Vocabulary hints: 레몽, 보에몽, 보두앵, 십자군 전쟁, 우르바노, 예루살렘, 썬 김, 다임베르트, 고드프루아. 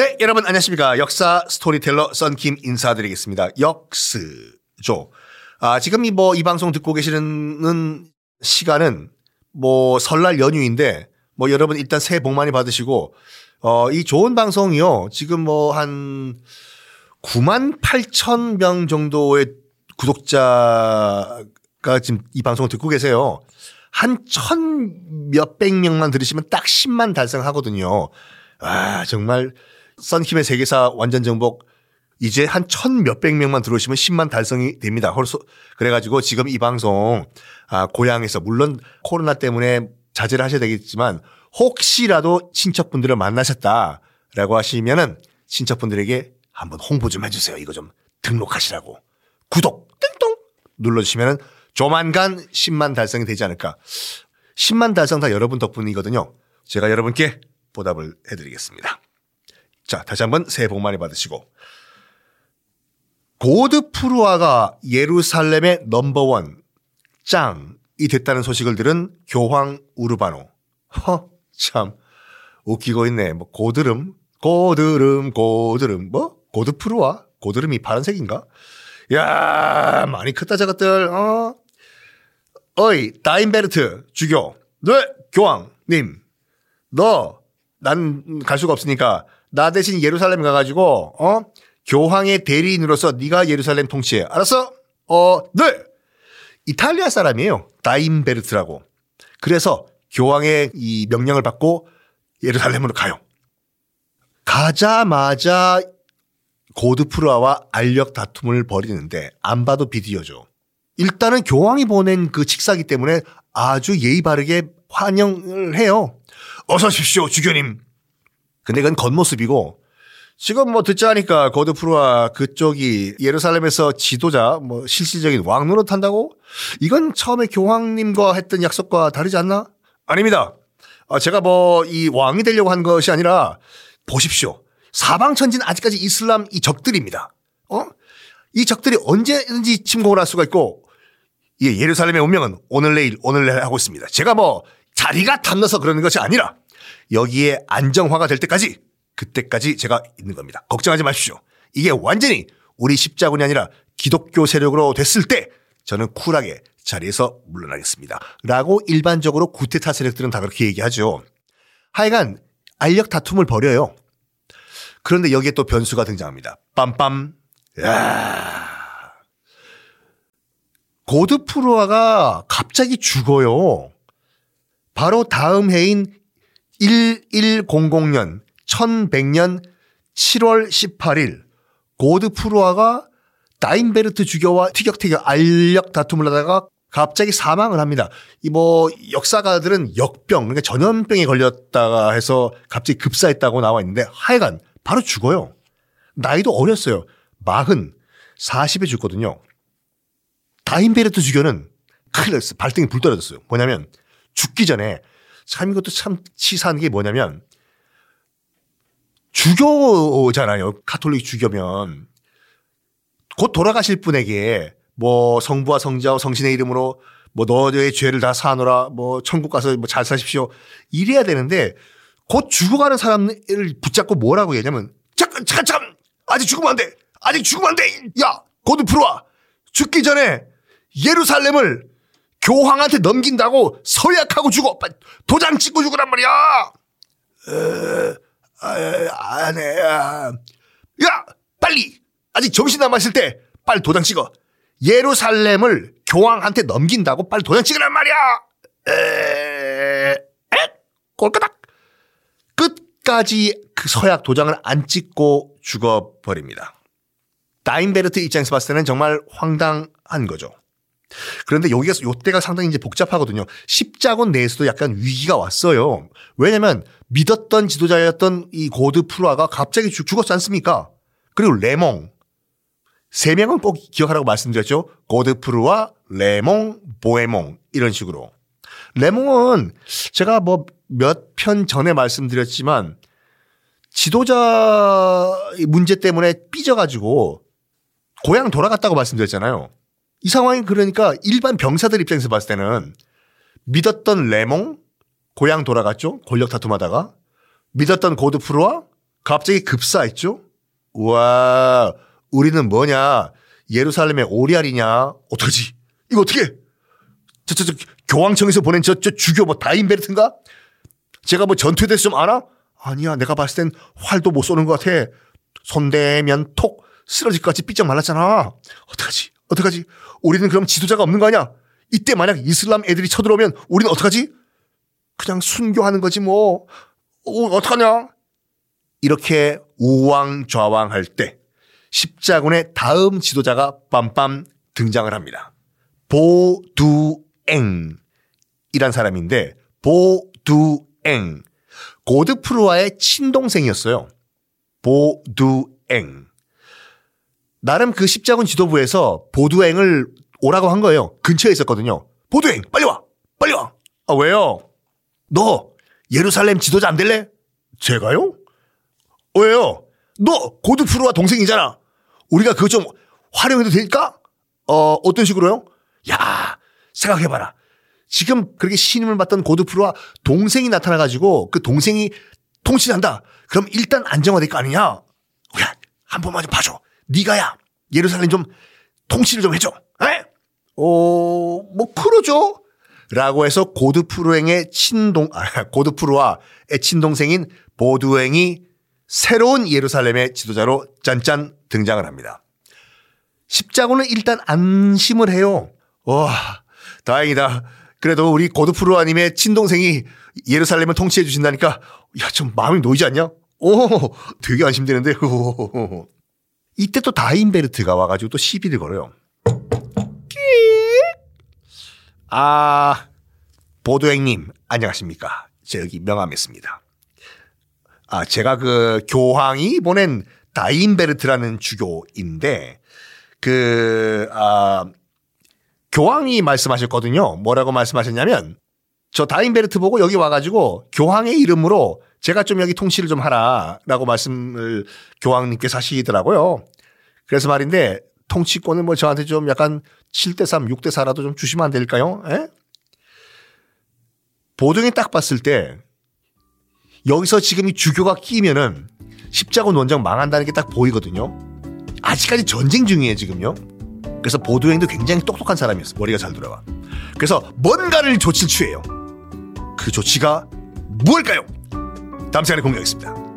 네, 여러분 안녕하십니까. 역사 스토리텔러 썬 김 인사드리겠습니다. 역스죠. 지금 이 방송 듣고 계시는 시간은 설날 연휴인데 여러분 일단 새해 복 많이 받으시고 이 좋은 방송이요. 지금 한 98,000명 정도의 구독자가 지금 이 방송을 듣고 계세요. 한 1,000몇백 명만 들으시면 딱 10만 달성하거든요. 아, 정말 썬킴의 세계사 완전 정복 이제 한 1,000몇백 명만 들어오시면 10만 달성이 됩니다. 그래가지고 지금 이 방송 고향에서 물론 코로나 때문에 자제를 하셔야 되겠지만 혹시라도 친척분들을 만나셨다라고 하시면은 친척분들에게 한번 홍보 좀 해주세요. 이거 좀 등록하시라고 구독 땡동 눌러주시면은 조만간 10만 달성이 되지 않을까. 10만 달성 다 여러분 덕분이거든요. 제가 여러분께 보답을 해드리겠습니다. 자, 다시 한번 새해 복 많이 받으시고. 고드프루아가 예루살렘의 넘버원 짱이 됐다는 소식을 들은 교황 우르바노. 참 웃기고 있네. 고드름 고드프루아? 고드름이 파란색인가? 야, 많이 컸다 저것들. 어이 다임베르트 주교. 네, 교황님. 난 갈 수가 없으니까 나 대신 예루살렘 가가지고 교황의 대리인으로서 네가 예루살렘 통치해. 알았어? 네. 이탈리아 사람이에요. 다임베르트라고. 그래서 교황의 이 명령을 받고 예루살렘으로 가요. 가자마자 고드프루아와 알력 다툼을 벌이는데 안 봐도 비디오죠. 일단은 교황이 보낸 그 식사기 때문에 아주 예의 바르게 환영을 해요. 어서 오십시오, 주교님. 근데 그건 겉모습이고, 지금 듣자 하니까 고드프루아 그쪽이 예루살렘에서 지도자, 실질적인 왕 노릇한다고? 이건 처음에 교황님과 했던 약속과 다르지 않나? 아닙니다. 제가 이 왕이 되려고 한 것이 아니라, 보십시오. 사방천지는 아직까지 이슬람 이 적들입니다. 이 적들이 언제든지 침공을 할 수가 있고, 예루살렘의 운명은 오늘 내일, 오늘 내일 하고 있습니다. 제가 자리가 탐나서 그러는 것이 아니라 여기에 안정화가 될 때까지 그때까지 제가 있는 겁니다. 걱정하지 마십시오. 이게 완전히 우리 십자군이 아니라 기독교 세력으로 됐을 때 저는 쿨하게 자리에서 물러나겠습니다. 라고 일반적으로 구테타 세력들은 다 그렇게 얘기하죠. 하여간 알력 다툼을 벌여요. 그런데 여기에 또 변수가 등장합니다. 빰빰. 고드프루아가 갑자기 죽어요. 바로 다음 해인 1100년 1100년 7월 18일 고드프루아가 다임베르트 주교와 티격태격 알력 다툼을 하다가 갑자기 사망을 합니다. 역사가들은 역병, 그러니까 전염병에 걸렸다가 해서 갑자기 급사했다고 나와 있는데 하여간 바로 죽어요. 나이도 어렸어요. 40에 죽거든요. 다임베르트 주교는 큰일 났어요. 발등에 불 떨어졌어요. 뭐냐면 죽기 전에 이것도 참 치사한 게 뭐냐면 주교잖아요. 가톨릭 주교면 곧 돌아가실 분에게 성부와 성자와 성신의 이름으로 너의 죄를 다 사하노라 천국 가서 잘 사십시오 이래야 되는데 곧 죽어가는 사람을 붙잡고 뭐라고 얘기하냐면 잠깐 아직 죽으면 안 돼. 야 고드프루아 죽기 전에 예루살렘을 교황한테 넘긴다고 서약하고 죽어. 도장 찍고 죽으란 말이야. 안 해. 야, 빨리. 아직 정신 남았을 때 빨리 도장 찍어. 예루살렘을 교황한테 넘긴다고 빨리 도장 찍으란 말이야. 꼴까닥. 끝까지 그 서약 도장을 안 찍고 죽어버립니다. 다임베르트 입장에서 봤을 때는 정말 황당한 거죠. 그런데 여기에서 이때가 상당히 이제 복잡하거든요. 십자군 내에서도 약간 위기가 왔어요. 왜냐면 믿었던 지도자였던 이 고드프루아가 갑자기 죽었지 않습니까? 그리고 레몽. 3명은 꼭 기억하라고 말씀드렸죠. 고드프루아, 레몽, 보에몽 이런 식으로. 레몽은 제가 몇 편 전에 말씀드렸지만 지도자 문제 때문에 삐져가지고 고향 돌아갔다고 말씀드렸잖아요. 이 상황이 그러니까 일반 병사들 입장에서 봤을 때는 믿었던 레몽 고향 돌아갔죠. 권력 다툼하다가 믿었던 고드프루아 갑자기 급사했죠. 와, 우리는 뭐냐? 예루살렘의 오리알이냐? 어떡하지? 이거 어떻게 해? 저 교황청에서 보낸 저 주교 뭐 다임베르트인가? 제가 뭐 전투에 대해서 좀 알아? 아니야, 내가 봤을 땐 활도 못 쏘는 것 같아. 손대면 톡 쓰러질 것 같이 삐쩍 말랐잖아. 어떡하지? 어떡하지? 우리는 그럼 지도자가 없는 거 아니야? 이때 만약 이슬람 애들이 쳐들어오면 우리는 어떡하지? 그냥 순교하는 거지 뭐. 어떡하냐? 이렇게 우왕좌왕할 때 십자군의 다음 지도자가 빰빰 등장을 합니다. 보두앵 이란 사람인데, 보두앵 고드프루아의 친동생이었어요. 보두앵 나름 그 십자군 지도부에서 보두앵을 오라고 한 거예요. 근처에 있었거든요. 보두앵 빨리 와, 빨리 와. 아, 왜요? 너 예루살렘 지도자 안 될래? 제가요? 왜요? 너 고드프루아 동생이잖아. 우리가 그거 좀 활용해도 될까? 어떤 식으로요? 야, 생각해봐라. 지금 그렇게 신임을 받던 고드프루아 동생이 나타나가지고 그 동생이 통치한다. 그럼 일단 안정화될 거 아니냐? 야, 한 번만 좀 봐줘. 네가야 예루살렘 좀 통치를 좀 해줘. 에? 뭐 그러죠. 라고 해서 고드프루아의 친동생인 보두앵이 새로운 예루살렘의 지도자로 짠짠 등장을 합니다. 십자군은 일단 안심을 해요. 와, 다행이다. 그래도 우리 고드프루아님의 친동생이 예루살렘을 통치해 주신다니까, 야, 좀 마음이 놓이지 않냐? 오, 되게 안심되는데. 이때 또 다임베르트가 와가지고 또 시비를 걸어요. 아, 보두앵님 안녕하십니까? 저 여기 명함했습니다. 아, 제가 그 교황이 보낸 다임베르트라는 주교인데, 교황이 말씀하셨거든요. 뭐라고 말씀하셨냐면, 저 다임베르트 보고 여기 와가지고 교황의 이름으로 제가 좀 여기 통치를 좀 하라라고 말씀을 교황님께서 하시더라고요. 그래서 말인데, 통치권을 뭐 저한테 좀 약간 7대3, 6대4라도 좀 주시면 안 될까요? 에? 보등이 딱 봤을 때, 여기서 지금 이 주교가 끼면은 십자군 원정 망한다는 게 딱 보이거든요. 아직까지 전쟁 중이에요, 지금요. 그래서 보두앵도 굉장히 똑똑한 사람이었어. 머리가 잘 돌아가. 그래서 뭔가를 조치를 취해요. 그 조치가 무엇일까요? 다음 시간에 공개하겠습니다.